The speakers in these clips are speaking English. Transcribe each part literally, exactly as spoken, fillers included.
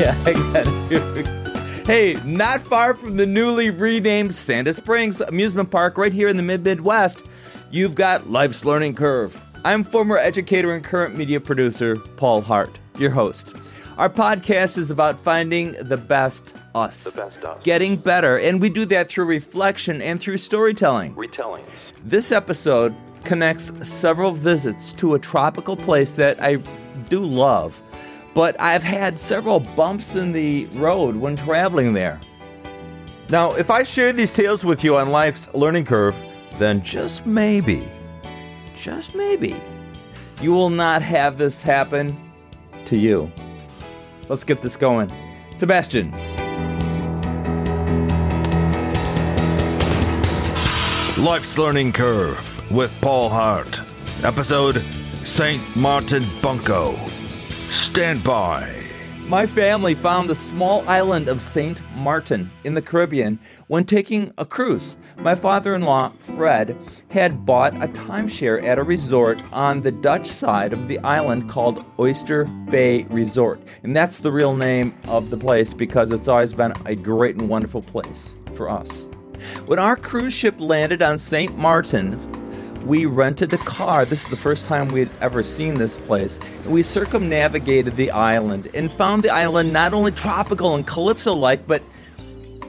Yeah, I got it. Hey, not far from the newly renamed Santa Springs Amusement Park, right here in the mid-Midwest, you've got Life's Learning Curve. I'm former educator and current media producer Paul Hart, your host. Our podcast is about finding the best us, the best us, getting better, and we do that through reflection and through storytelling. Retellings. This episode connects several visits to a tropical place that I do love, but I've had several bumps in the road when traveling there. Now, if I share these tales with you on Life's Learning Curve, then just maybe, just maybe, you will not have this happen to you. Let's get this going. Sebastian. Life's Learning Curve with Paul Hart. Episode Saint Martin Bunco. Stand by. My family found the small island of Saint Martin in the Caribbean when taking a cruise. My father-in-law, Fred, had bought a timeshare at a resort on the Dutch side of the island called Oyster Bay Resort. And that's the real name of the place because it's always been a great and wonderful place for us. When our cruise ship landed on Saint Martin, we rented a car. This is the first time we had ever seen this place. And we circumnavigated the island and found the island not only tropical and calypso-like, but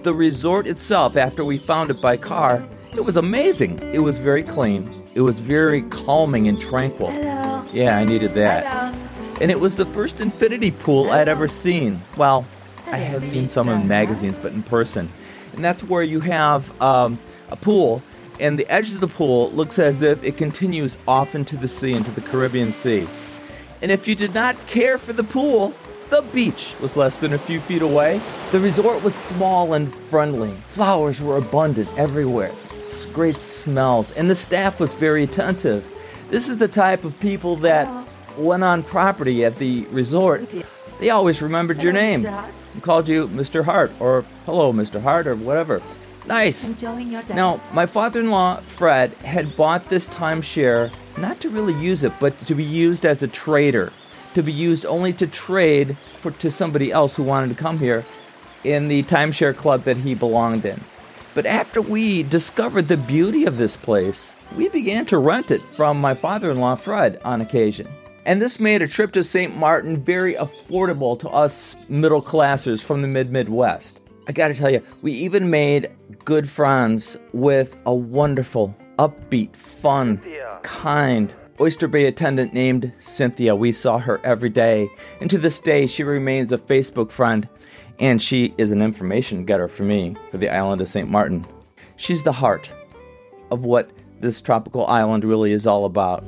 the resort itself, after we found it by car, it was amazing. It was very clean. It was very calming and tranquil. Hello. Yeah, I needed that. Hello. And it was the first infinity pool Hello. I'd ever seen. Well, I had seen some in magazines, but in person. And that's where you have um, a pool, and the edge of the pool looks as if it continues off into the sea, into the Caribbean Sea. And if you did not care for the pool, the beach was less than a few feet away. The resort was small and friendly. Flowers were abundant everywhere. Great smells. And the staff was very attentive. This is the type of people that went on property at the resort. They always remembered your name and called you Mister Hart or hello, Mister Hart or whatever. Nice. Now, my father-in-law, Fred, had bought this timeshare not to really use it, but to be used as a trader. To be used only to trade for to somebody else who wanted to come here in the timeshare club that he belonged in. But after we discovered the beauty of this place, we began to rent it from my father-in-law, Fred, on occasion. And this made a trip to Saint Martin very affordable to us middle classers from the mid-Midwest. I gotta tell you, we even made good friends with a wonderful, upbeat, fun, Cynthia. kind Oyster Bay attendant named Cynthia. We saw her every day, and to this day, she remains a Facebook friend, and she is an information getter for me for the island of Saint Martin. She's the heart of what this tropical island really is all about.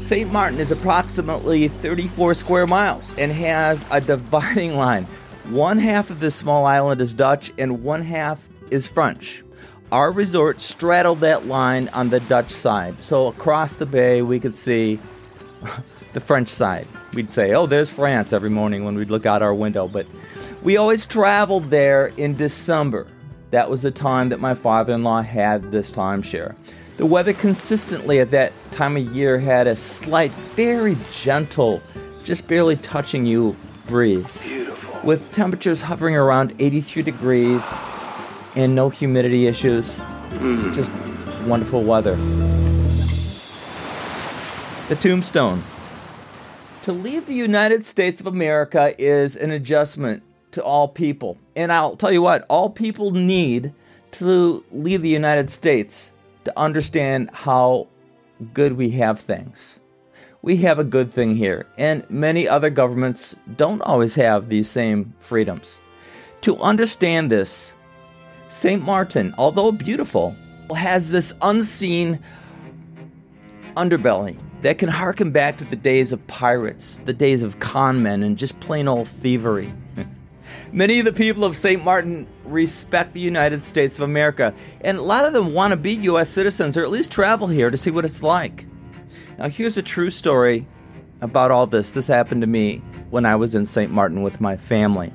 Saint Martin is approximately thirty-four square miles and has a dividing line. One half of this small island is Dutch, and one half is French. Our resort straddled that line on the Dutch side. So across the bay, we could see the French side. We'd say, oh, there's France every morning when we'd look out our window. But we always traveled there in December. That was the time that my father-in-law had this timeshare. The weather consistently at that time of year had a slight, very gentle, just barely touching you breeze. Beautiful. With temperatures hovering around eighty-three degrees. And no humidity issues, mm. just wonderful weather. The tombstone. To leave the United States of America is an adjustment to all people. And I'll tell you what, all people need to leave the United States to understand how good we have things. We have a good thing here, and many other governments don't always have these same freedoms. To understand this, Saint Martin, although beautiful, has this unseen underbelly that can harken back to the days of pirates, the days of con men, and just plain old thievery. Many of the people of Saint Martin respect the United States of America, and a lot of them want to be U S citizens or at least travel here to see what it's like. Now, here's a true story about all this. This happened to me when I was in Saint Martin with my family.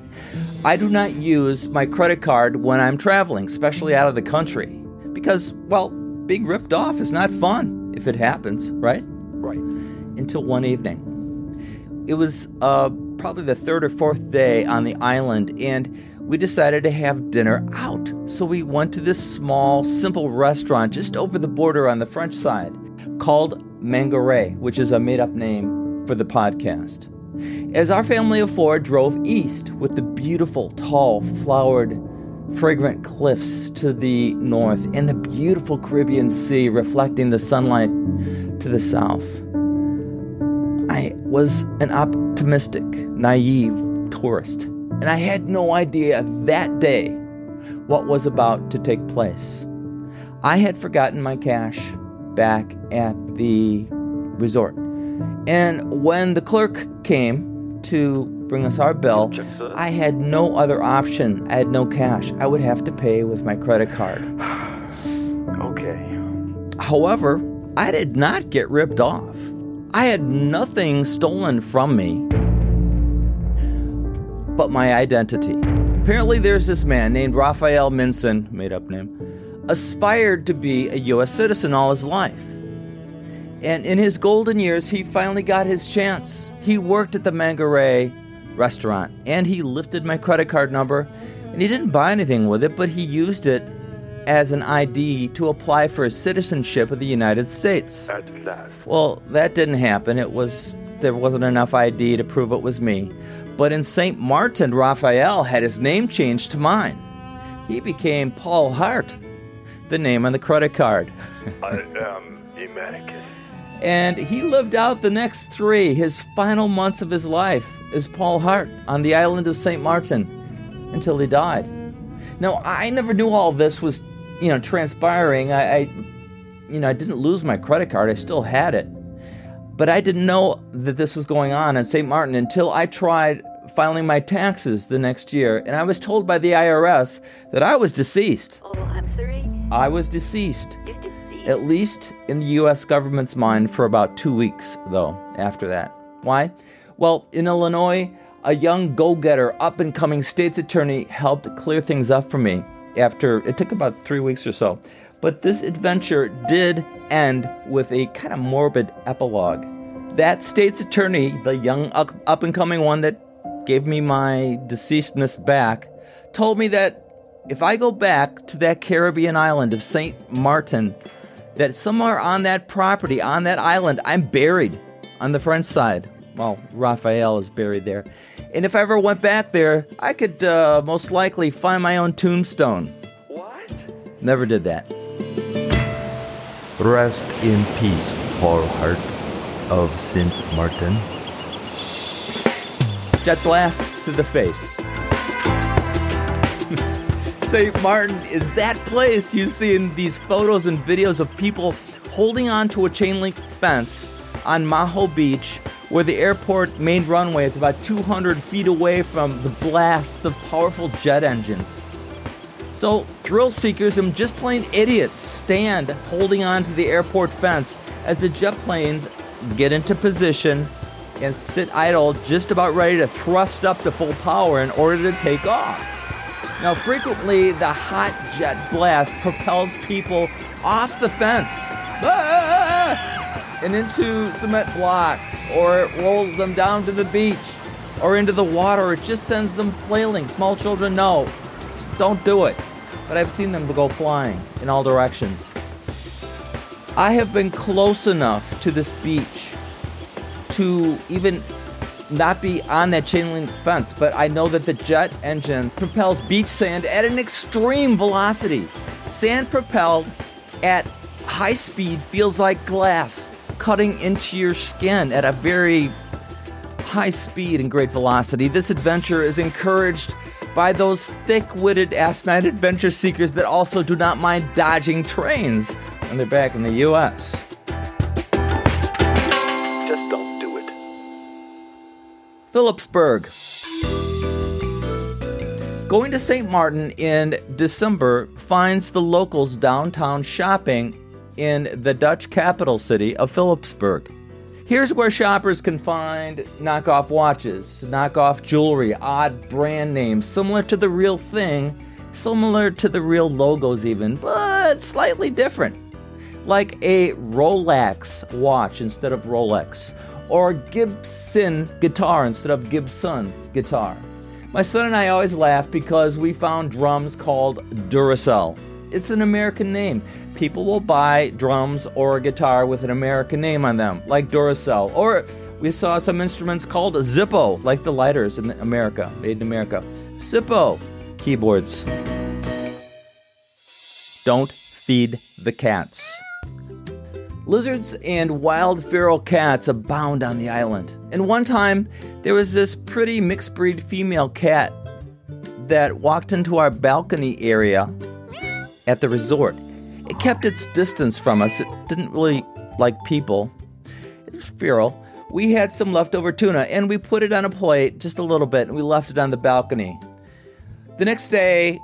I do not use my credit card when I'm traveling, especially out of the country, because, well, being ripped off is not fun if it happens, right? Right. Until one evening. It was uh, probably the third or fourth day on the island, and we decided to have dinner out. So we went to this small, simple restaurant just over the border on the French side called Mangare, which is a made-up name for the podcast. As our family of four drove east with the beautiful, tall, flowered, fragrant cliffs to the north and the beautiful Caribbean Sea reflecting the sunlight to the south, I was an optimistic, naive tourist, and I had no idea that day what was about to take place. I had forgotten my cash back at the resort, and when the clerk came to bring us our bill, I had no other option. I had no cash. I would have to pay with my credit card. Okay. However, I did not get ripped off. I had nothing stolen from me but my identity. Apparently there's this man named Raphael Minson, made up name, aspired to be a U S citizen all his life. And in his golden years, he finally got his chance. He worked at the Mangare restaurant, and he lifted my credit card number, and he didn't buy anything with it, but he used it as an I D to apply for his citizenship of the United States. Well, that didn't happen. It was there wasn't enough I D to prove it was me. But in Saint Martin, Raphael had his name changed to mine. He became Paul Hart, the name on the credit card. I am American. And he lived out the next three, his final months of his life, as Paul Hart on the island of Saint Martin until he died. Now, I never knew all this was, you know, transpiring. I, I, you know, I didn't lose my credit card. I still had it. But I didn't know that this was going on in Saint Martin until I tried filing my taxes the next year. And I was told by the I R S that I was deceased. Oh, I'm sorry? I was deceased. You're deceased? At least in the U S government's mind for about two weeks, though, after that. Why? Well, in Illinois, a young go-getter, up-and-coming state's attorney helped clear things up for me after it took about three weeks or so. But this adventure did end with a kind of morbid epilogue. That state's attorney, the young up-and-coming one that gave me my deceasedness back, told me that if I go back to that Caribbean island of Saint Martin, that somewhere on that property, on that island, I'm buried on the French side. Well, Raphael is buried there. And if I ever went back there, I could uh, most likely find my own tombstone. What? Never did that. Rest in peace, Paul Hart of Saint Martin. Jet blast to the face. Saint Martin is that place you see in these photos and videos of people holding on to a chain link fence on Maho Beach, where the airport main runway is about two hundred feet away from the blasts of powerful jet engines. So thrill seekers and just plain idiots stand holding on to the airport fence as the jet planes get into position and sit idle, just about ready to thrust up to full power in order to take off. Now, frequently the hot jet blast propels people off the fence. Ah! And into cement blocks, or it rolls them down to the beach, or into the water. It just sends them flailing. Small children know, don't do it. But I've seen them go flying in all directions. I have been close enough to this beach to even not be on that chain link fence, but I know that the jet engine propels beach sand at an extreme velocity. Sand propelled at high speed feels like glass cutting into your skin at a very high speed and great velocity. This adventure is encouraged by those thick-witted, asinine adventure seekers that also do not mind dodging trains when they're back in the U S Just don't do it. Philipsburg. Going to Saint Martin in December finds the locals downtown shopping in the Dutch capital city of Philipsburg. Here's where shoppers can find knockoff watches, knockoff jewelry, odd brand names, similar to the real thing, similar to the real logos even, but slightly different. Like a Rolex watch instead of Rolex, or Gibson guitar instead of Gibson guitar. My son and I always laugh because we found drums called Duracell. It's an American name. People will buy drums or a guitar with an American name on them, like Duracell. Or we saw some instruments called Zippo, like the lighters in America, made in America. Zippo keyboards. Don't feed the cats. Lizards and wild feral cats abound on the island. And one time, there was this pretty mixed-breed female cat that walked into our balcony area at the resort. It kept its distance from us. It didn't really like people. It was feral. We had some leftover tuna, and we put it on a plate just a little bit, and we left it on the balcony. The next day,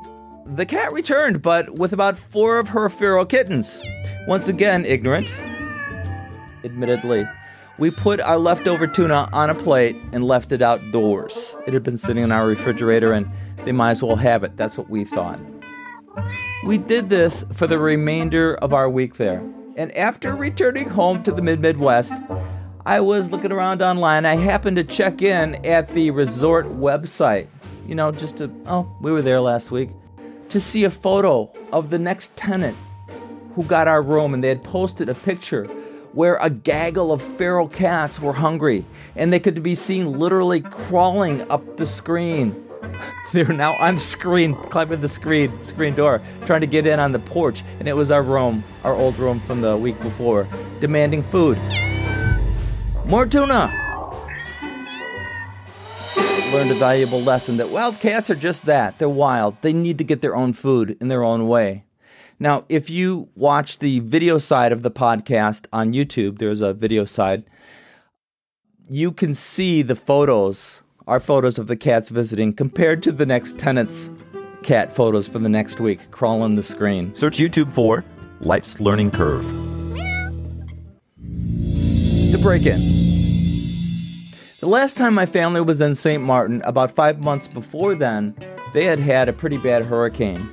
the cat returned, but with about four of her feral kittens. Once again, ignorant, admittedly. We put our leftover tuna on a plate and left it outdoors. It had been sitting in our refrigerator, and they might as well have it. That's what we thought. We did this for the remainder of our week there. And after returning home to the mid-Midwest, I was looking around online. I happened to check in at the resort website. You know, just to, oh, we were there last week. To see a photo of the next tenant who got our room, and they had posted a picture where a gaggle of feral cats were hungry, and they could be seen literally crawling up the screen. They're now on the screen, climbing the screen, screen door, trying to get in on the porch, and it was our room, our old room from the week before, demanding food. More tuna! Learned a valuable lesson that wild cats are just that. They're wild. They need to get their own food in their own way. Now, if you watch the video side of the podcast on YouTube, there's a video side, you can see the photos, our photos of the cats visiting, compared to the next tenant's cat photos for the next week, crawling the screen. Search YouTube for Life's Learning Curve. To break in. The last time my family was in Saint Martin, about five months before then, they had had a pretty bad hurricane.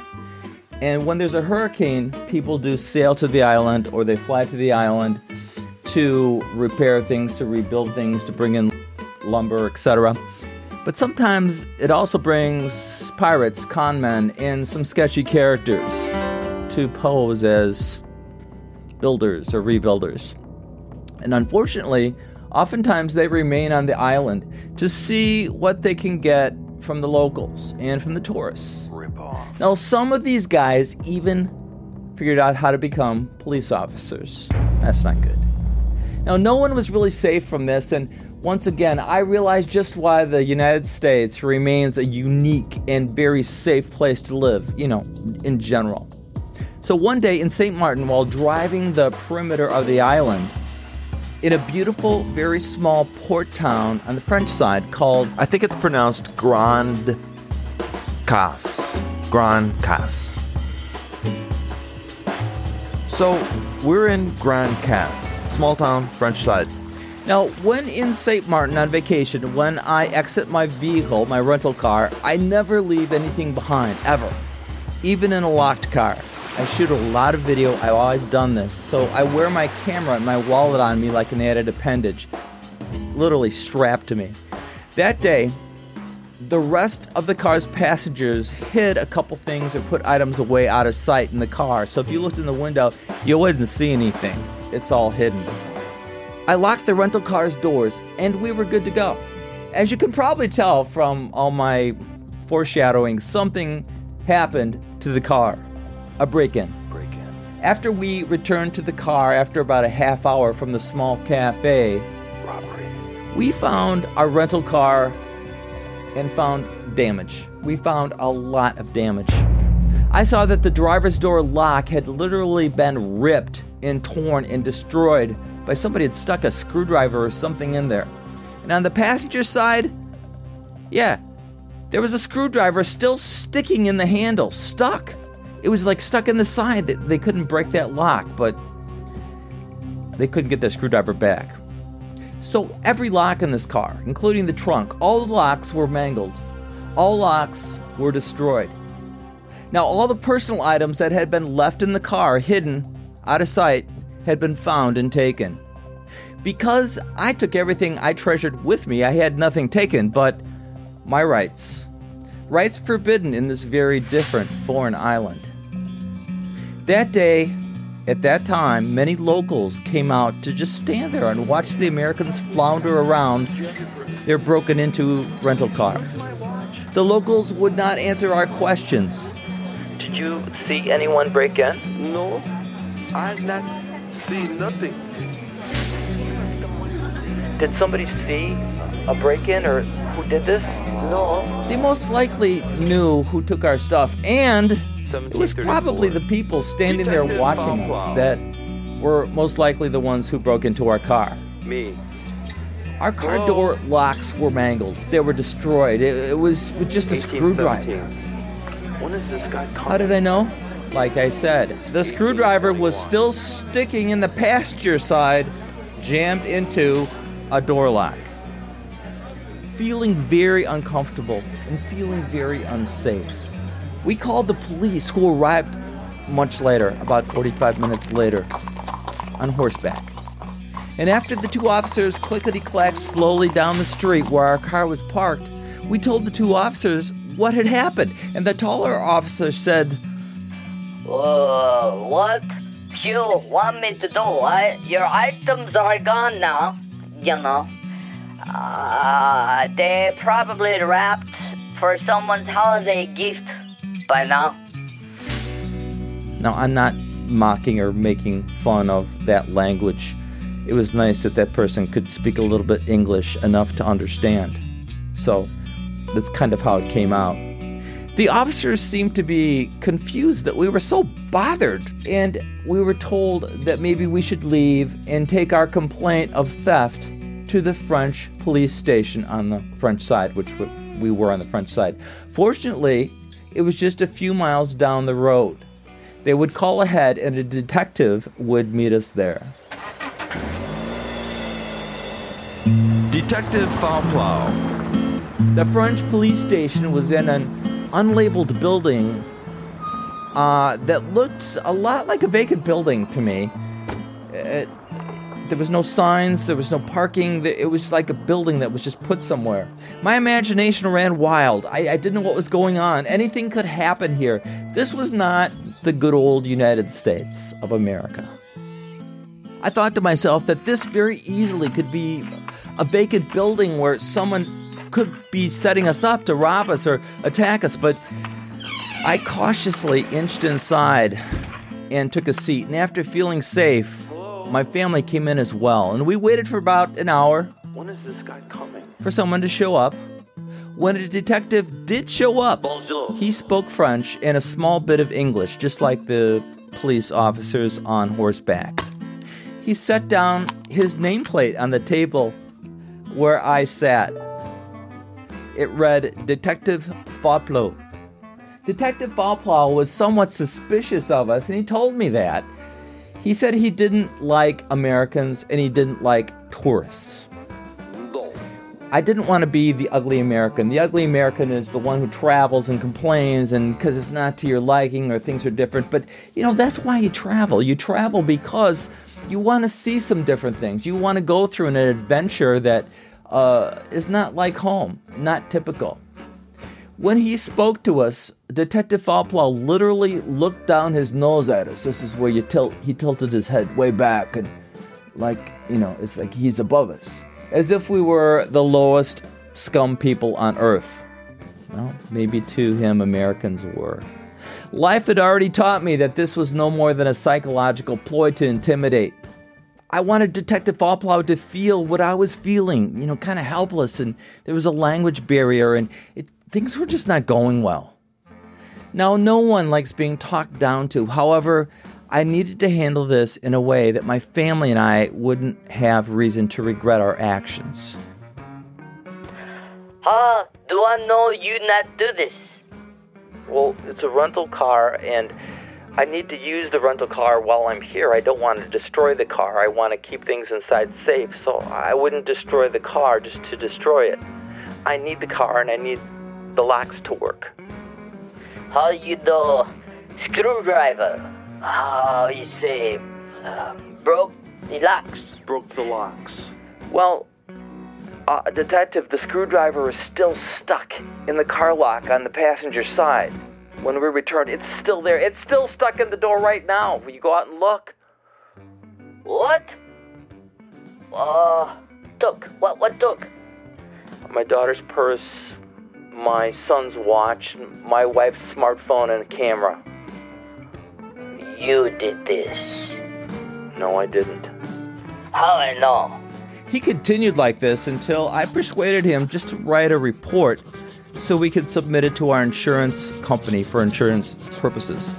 And when there's a hurricane, people do sail to the island or they fly to the island to repair things, to rebuild things, to bring in lumber, et cetera. But sometimes it also brings pirates, con men, and some sketchy characters to pose as builders or rebuilders. And unfortunately, oftentimes, they remain on the island to see what they can get from the locals and from the tourists. Rip off. Now, some of these guys even figured out how to become police officers. That's not good. Now, no one was really safe from this, and once again, I realized just why the United States remains a unique and very safe place to live, you know, in general. So one day in Saint Martin, while driving the perimeter of the island, in a beautiful, very small port town on the French side called, I think it's pronounced Grand Case. Grand Case. So we're in Grand Case, small town, French side. Now, when in Saint Martin on vacation, when I exit my vehicle, my rental car, I never leave anything behind, ever. Even in a locked car. I shoot a lot of video, I've always done this, so I wear my camera and my wallet on me like an added appendage, literally strapped to me. That day, the rest of the car's passengers hid a couple things or put items away out of sight in the car, so if you looked in the window, you wouldn't see anything. It's all hidden. I locked the rental car's doors, and we were good to go. As you can probably tell from all my foreshadowing, something happened to the car. A break-in. Break-in. After we returned to the car after about a half hour from the small cafe, robbery. We found our rental car and found damage. We found a lot of damage. I saw that the driver's door lock had literally been ripped and torn and destroyed by somebody had stuck a screwdriver or something in there. And on the passenger side, yeah, there was a screwdriver still sticking in the handle, stuck. It was like stuck in the side. They couldn't break that lock, but they couldn't get their screwdriver back. So every lock in this car, including the trunk, all the locks were mangled. All locks were destroyed. Now, all the personal items that had been left in the car, hidden, out of sight, had been found and taken. because I took everything I treasured with me. I had nothing taken but my rights. Rights forbidden in this very different foreign island. That day, at that time, many locals came out to just stand there and watch the Americans flounder around their broken-into rental car. The locals would not answer our questions. Did you see anyone break in? No, I did not see nothing. Did somebody see a break-in or who did this? No. They most likely knew who took our stuff, and it was probably the people standing there watching us that were most likely the ones who broke into our car. Me. Our car oh. door locks were mangled. They were destroyed. It, it was with just a screwdriver. When is this guy coming? How did I know? Like I said, the screwdriver was still sticking in the passenger side, jammed into a door lock. Feeling very uncomfortable and feeling very unsafe. We called the police, who arrived much later, about forty-five minutes later, on horseback. And after the two officers clickety-clacked slowly down the street where our car was parked, we told the two officers what had happened. And the taller officer said, uh, what you want me to do? I, your items are gone now, you know. Uh, they probably wrapped for someone's holiday gift. By now. Now, I'm not mocking or making fun of that language. It was nice that that person could speak a little bit English enough to understand. So that's kind of how it came out. The officers seemed to be confused that we were so bothered, and we were told that maybe we should leave and take our complaint of theft to the French police station on the French side, which we were on the French side. Fortunately, it was just a few miles down the road. They would call ahead and a detective would meet us there. Detective Farplow. The French police station was in an unlabeled building uh, that looked a lot like a vacant building to me. It, there was no signs, there was no parking, it was like a building that was just put somewhere. My imagination ran wild. I, I didn't know what was going on. Anything could happen here. This was not the good old United States of America. I thought to myself that this very easily could be a vacant building where someone could be setting us up to rob us or attack us, but I cautiously inched inside and took a seat, and after feeling safe, my family came in as well, and we waited for about an hour when is this guy coming? for someone to show up. When a detective did show up, Bonjour. He spoke French and a small bit of English, just like the police officers on horseback. He set down his nameplate on the table where I sat. It read, Detective Farplow. Detective Farplow was somewhat suspicious of us, and he told me that. He said he didn't like Americans and he didn't like tourists. I didn't want to be the ugly American. The ugly American is the one who travels and complains and because it's not to your liking or things are different. But, you know, that's why you travel. You travel because you want to see some different things. You want to go through an adventure that uh, is not like home, not typical. When he spoke to us, Detective Farplow literally looked down his nose at us. This is where you tilt. He tilted his head way back and like, you know, it's like he's above us. As if we were the lowest scum people on earth. Well, maybe to him Americans were. Life had already taught me that this was no more than a psychological ploy to intimidate. I wanted Detective Farplow to feel what I was feeling, you know, kind of helpless, and there was a language barrier and it things were just not going well. Now, no one likes being talked down to. However, I needed to handle this in a way that my family and I wouldn't have reason to regret our actions. How do I know you not do this? Well, it's a rental car, and I need to use the rental car while I'm here. I don't want to destroy the car. I want to keep things inside safe, so I wouldn't destroy the car just to destroy it. I need the car, and I need the locks to work. How you do? Screwdriver. How you say? Uh, broke The locks. Broke the locks. Well, uh, Detective, the screwdriver is still stuck in the car lock on the passenger side. When we returned, it's still there. It's still stuck in the door right now. Will you go out and look? What? Uh, took. What, what took? My daughter's purse, my son's watch, my wife's smartphone, and a camera. You did this. No, I didn't. How I know? He continued like this until I persuaded him just to write a report so we could submit it to our insurance company for insurance purposes.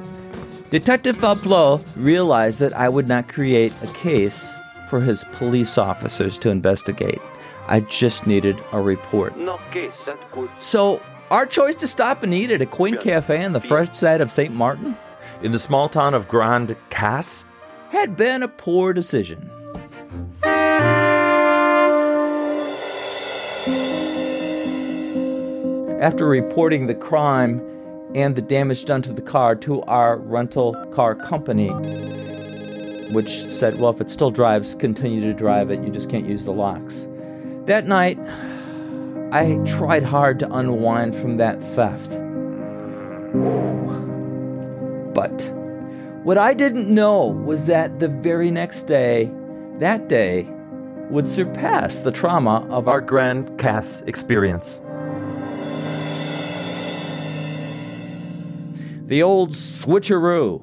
Detective Farplow realized that I would not create a case for his police officers to investigate. I just needed a report. No case, that's good. So, our choice to stop and eat at a quaint cafe on the French side of Saint Martin, in the small town of Grand Case, had been a poor decision. After reporting the crime and the damage done to the car to our rental car company, which said, well, if it still drives, continue to drive it, you just can't use the locks. That night, I tried hard to unwind from that theft. But what I didn't know was that the very next day, that day, would surpass the trauma of our Grand Case experience. The old switcheroo.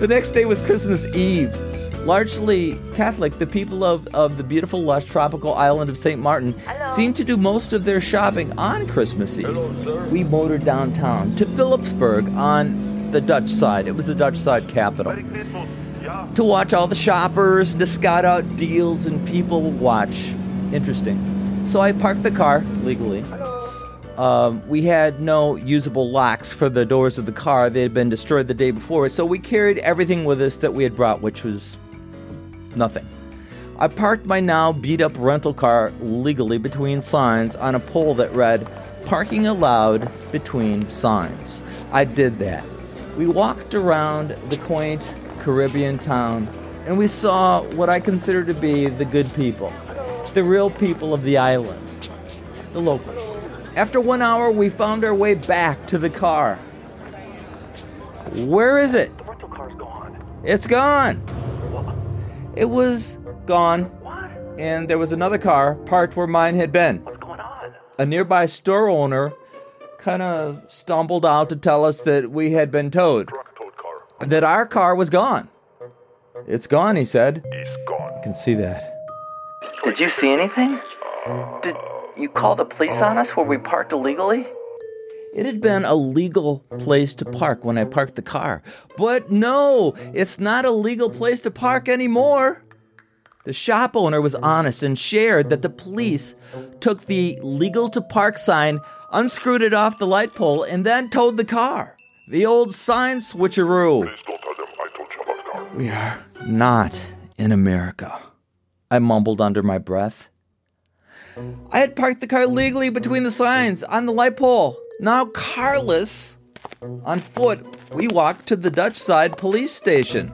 The next day was Christmas Eve. Largely Catholic, the people of, of the beautiful, lush, tropical island of Saint Martin Hello. Seem to do most of their shopping on Christmas Eve. Hello, we motored downtown to Philipsburg on the Dutch side. It was the Dutch side capital. Yeah. To watch all the shoppers, to scout out deals, and people watch. Interesting. So I parked the car, legally. Um, we had no usable locks for the doors of the car. They had been destroyed the day before, so we carried everything with us that we had brought, which was nothing. I parked my now beat-up rental car legally between signs on a pole that read, "Parking allowed between signs." I did that. We walked around the quaint Caribbean town, and we saw what I consider to be the good people, the real people of the island, the locals. After one hour, we found our way back to the car. Where is it? The rental car's gone. It's gone. It was gone, and there was another car parked where mine had been. What's going on? A nearby store owner kind of stumbled out to tell us that we had been towed, that our car was gone. It's gone, he said. It's gone. I can see that. Did you see anything? Did you call the police on us where we parked illegally? It had been a legal place to park when I parked the car. But no, it's not a legal place to park anymore. The shop owner was honest and shared that the police took the legal to park sign, unscrewed it off the light pole, and then towed the car. The old sign switcheroo. Please don't tell them I told you about the car. We are not in America, I mumbled under my breath. I had parked the car legally between the signs on the light pole. Now carless, on foot, we walked to the Dutch side police station,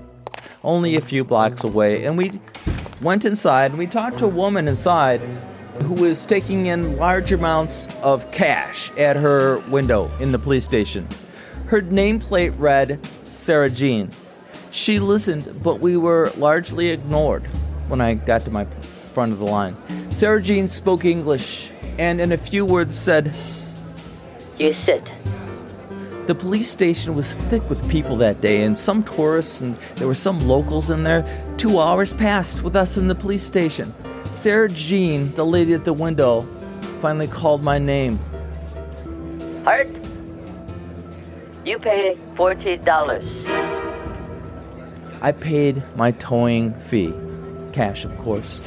only a few blocks away, and we went inside and we talked to a woman inside who was taking in large amounts of cash at her window in the police station. Her nameplate read Sarah Jean. She listened, but we were largely ignored when I got to my front of the line. Sarah Jean spoke English and in a few words said, "You sit." The police station was thick with people that day, and some tourists, and there were some locals in there. Two hours passed with us in the police station. Sarah Jean, the lady at the window, finally called my name. "Hart, you pay forty dollars. I paid my towing fee. Cash, of course.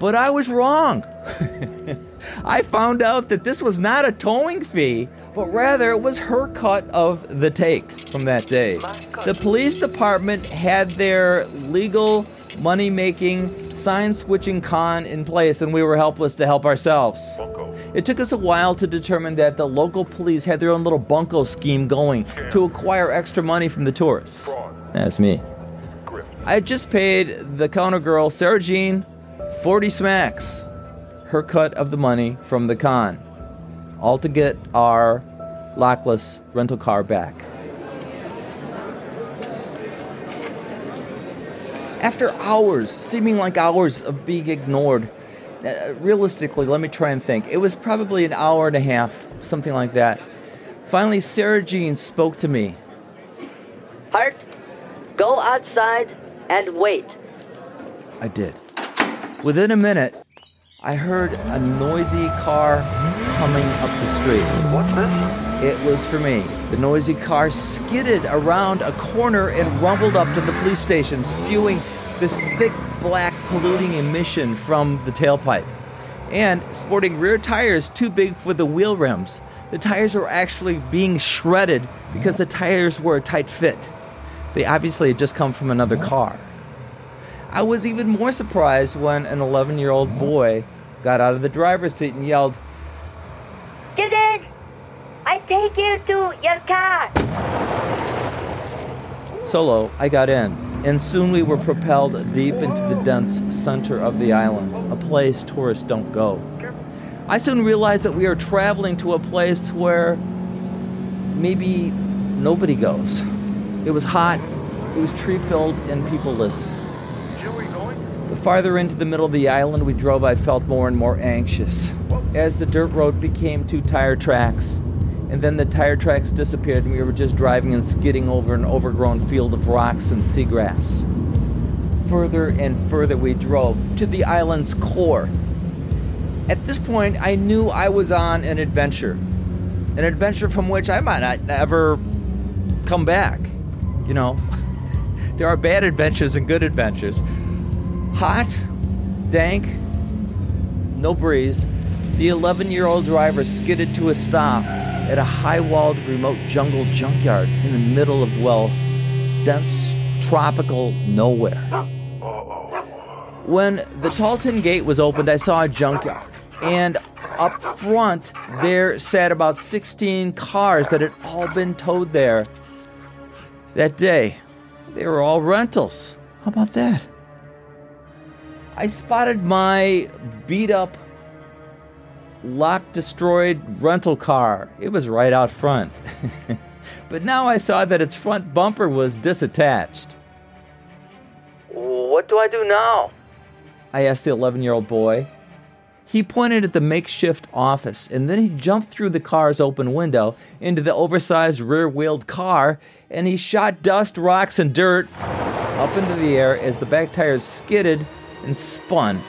But I was wrong. I found out that this was not a towing fee, but rather it was her cut of the take from that day. The police department had their legal, money-making, sign-switching con in place, and we were helpless to help ourselves. It took us a while to determine that the local police had their own little bunco scheme going to acquire extra money from the tourists. That's me. I just paid the counter girl, Sarah Jean, forty smacks, her cut of the money from the con, all to get our lockless rental car back. After hours, seeming like hours of being ignored, uh, realistically, let me try and think. It was probably an hour and a half, something like that. Finally, Sarah Jean spoke to me. Hart, go outside and wait. I did. Within a minute, I heard a noisy car coming up the street. What's this? It was for me. The noisy car skidded around a corner and rumbled up to the police station, spewing this thick, black, polluting emission from the tailpipe. And sporting rear tires too big for the wheel rims. The tires were actually being shredded because the tires were a tight fit. They obviously had just come from another car. I was even more surprised when an eleven-year-old boy got out of the driver's seat and yelled, "Student, I take you to your car." Solo, I got in, and soon we were propelled deep into the dense center of the island, a place tourists don't go. I soon realized that we are traveling to a place where maybe nobody goes. It was hot, it was tree-filled and peopleless. The farther into the middle of the island we drove, I felt more and more anxious. As the dirt road became two tire tracks, and then the tire tracks disappeared and we were just driving and skidding over an overgrown field of rocks and seagrass. Further and further we drove, to the island's core. At this point, I knew I was on an adventure. An adventure from which I might not ever come back, you know. There are bad adventures and good adventures. Hot, dank, no breeze, the eleven-year-old driver skidded to a stop at a high-walled remote jungle junkyard in the middle of, well, dense tropical nowhere. When the tall tin gate was opened, I saw a junkyard, and up front there sat about sixteen cars that had all been towed there that day. They were all rentals. How about that? I spotted my beat-up, lock-destroyed rental car. It was right out front. But now I saw that its front bumper was disattached. "What do I do now?" I asked the eleven-year-old boy. He pointed at the makeshift office, and then he jumped through the car's open window into the oversized rear-wheeled car, and he shot dust, rocks, and dirt up into the air as the back tires skidded and spun,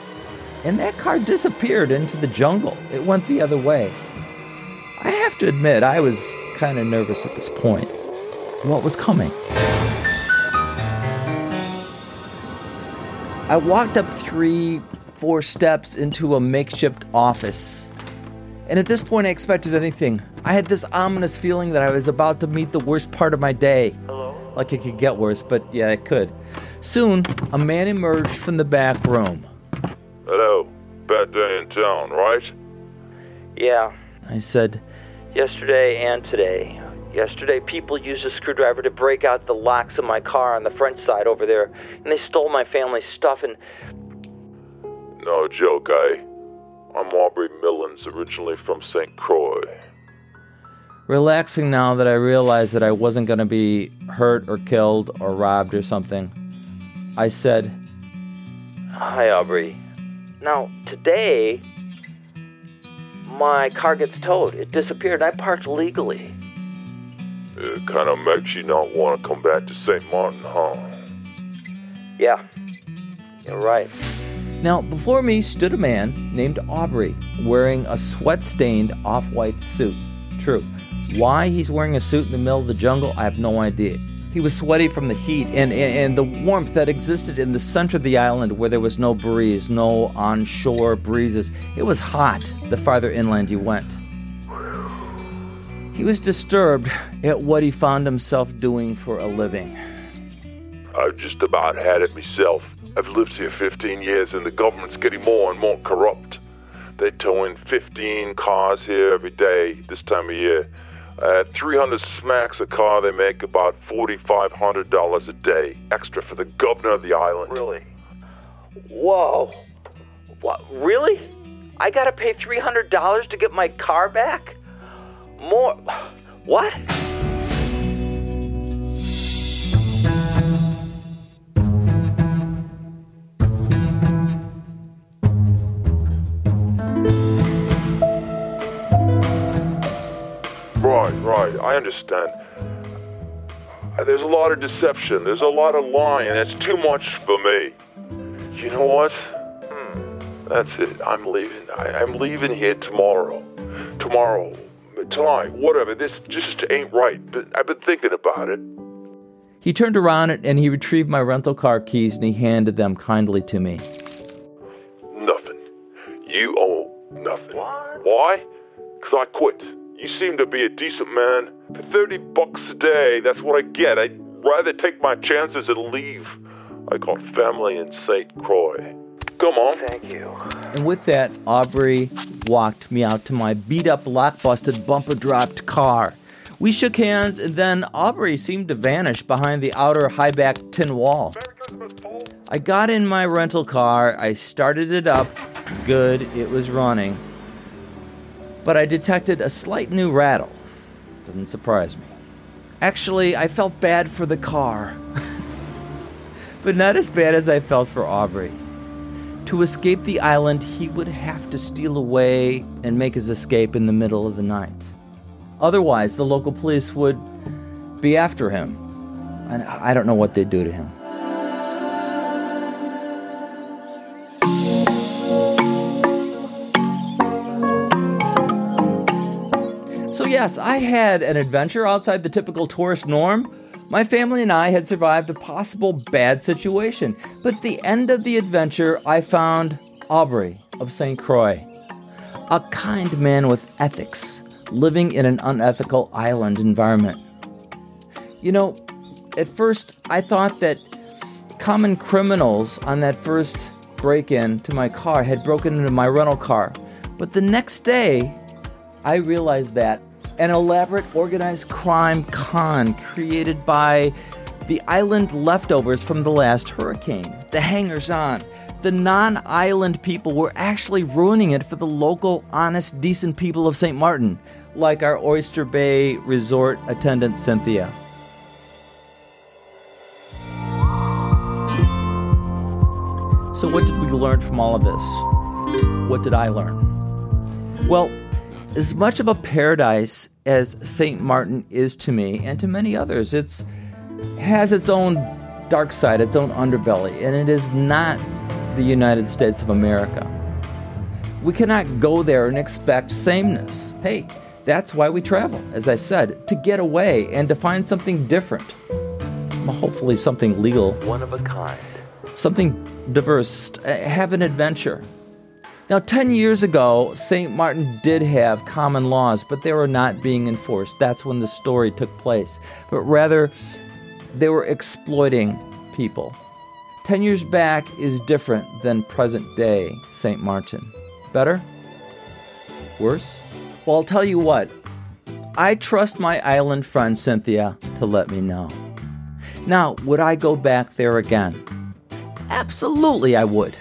and that car disappeared into the jungle. It went the other way. I have to admit, I was kind of nervous at this point. What was coming? I walked up three, four steps into a makeshift office, and at this point I expected anything. I had this ominous feeling that I was about to meet the worst part of my day. Hello? Like it could get worse, but yeah, it could. Soon, a man emerged from the back room. "Hello, bad day in town, right?" "Yeah," I said. "Yesterday and today. Yesterday, people used a screwdriver to break out the locks of my car on the French side over there, and they stole my family's stuff and..." "No joke, eh? I'm Aubrey Millens, originally from Saint Croix." Relaxing now that I realized that I wasn't going to be hurt or killed or robbed or something, I said, "Hi, Aubrey. Now, today, my car gets towed. It disappeared. I parked legally." "It kind of makes you not want to come back to Saint Martin, huh?" "Yeah, you're right." Now, before me stood a man named Aubrey, wearing a sweat-stained off-white suit. True. Why he's wearing a suit in the middle of the jungle, I have no idea. He was sweaty from the heat and, and, and the warmth that existed in the center of the island where there was no breeze, no onshore breezes. It was hot the farther inland you went. He was disturbed at what he found himself doing for a living. "I've just about had it myself. I've lived here fifteen years and the government's getting more and more corrupt. They tow in fifteen cars here every day this time of year. At three hundred smacks a car, they make about four thousand five hundred dollars a day, extra for the governor of the island. Really? Whoa. What, really? I gotta pay three hundred dollars to get my car back? More... what? Right, right, I understand. There's a lot of deception, there's a lot of lying, it's too much for me. You know what? Hmm. That's it, I'm leaving. I, I'm leaving here tomorrow. Tomorrow, tonight, whatever, this just ain't right, but I've been thinking about it. He turned around and he retrieved my rental car keys and he handed them kindly to me. Nothing. You owe nothing. What? Why? Because I quit. You seem to be a decent man. For thirty bucks a day, that's what I get. I'd rather take my chances and leave. I got family in Saint Croix. Come on. Thank you. And with that, Aubrey walked me out to my beat-up, lock-busted, bumper-dropped car. We shook hands, and then Aubrey seemed to vanish behind the outer high-backed tin wall. I got in my rental car. I started it up. Good, it was running. But I detected a slight new rattle. Doesn't surprise me. Actually, I felt bad for the car. But not as bad as I felt for Aubrey. To escape the island, he would have to steal away and make his escape in the middle of the night. Otherwise, the local police would be after him. And I don't know what they'd do to him. Yes, I had an adventure outside the typical tourist norm. My family and I had survived a possible bad situation. But at the end of the adventure, I found Aubrey of Saint Croix. A kind man with ethics, living in an unethical island environment. You know, at first I thought that common criminals on that first break-in to my car had broken into my rental car. But the next day, I realized that an elaborate organized crime con created by the island leftovers from the last hurricane. The hangers-on, the non-island people were actually ruining it for the local, honest, decent people of Saint Martin, like our Oyster Bay Resort attendant Cynthia. So what did we learn from all of this? What did I learn? Well, as much of a paradise as Saint Martin is to me and to many others, it's has its own dark side, its own underbelly, and it is not the United States of America. We cannot go there and expect sameness. Hey, that's why we travel, as I said, to get away and to find something different. Hopefully something legal. One of a kind. Something diverse. Have an adventure. Now, ten years ago, Saint Martin did have common laws, but they were not being enforced. That's when the story took place. But rather, they were exploiting people. ten years back is different than present day Saint Martin. Better? Worse? Well, I'll tell you what. I trust my island friend Cynthia to let me know. Now, would I go back there again? Absolutely, I would.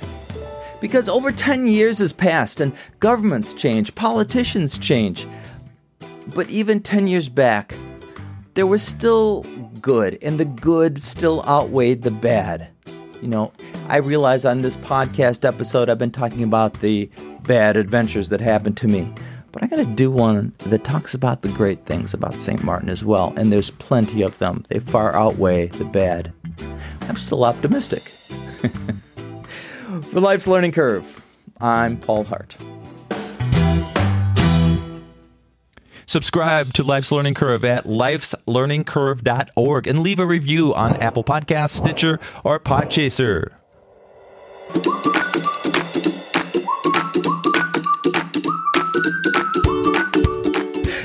Because over ten years has passed, and governments change, politicians change. But even ten years back, there was still good, and the good still outweighed the bad. You know, I realize on this podcast episode I've been talking about the bad adventures that happened to me. But I gotta do one that talks about the great things about Saint Martin as well, and there's plenty of them. They far outweigh the bad. I'm still optimistic. For Life's Learning Curve, I'm Paul Hart. Subscribe to Life's Learning Curve at lifes learning curve dot org and leave a review on Apple Podcasts, Stitcher, or Podchaser.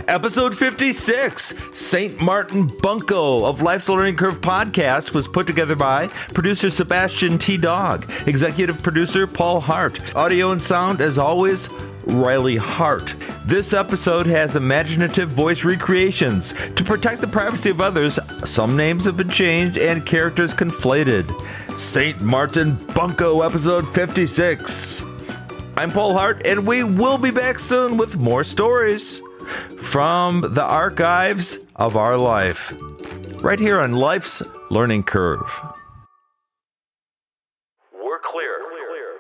Episode fifty-six, Saint Martin Bunko of Life's Learning Curve podcast was put together by producer Sebastian T. Dog, executive producer Paul Hart, audio and sound as always Riley Hart. This episode has imaginative voice recreations. To protect the privacy of others, some names have been changed and characters conflated. Saint Martin Bunko, episode fifty-six. I'm Paul Hart, and we will be back soon with more stories from the archives of our life, right here on Life's Learning Curve. We're clear. We're clear.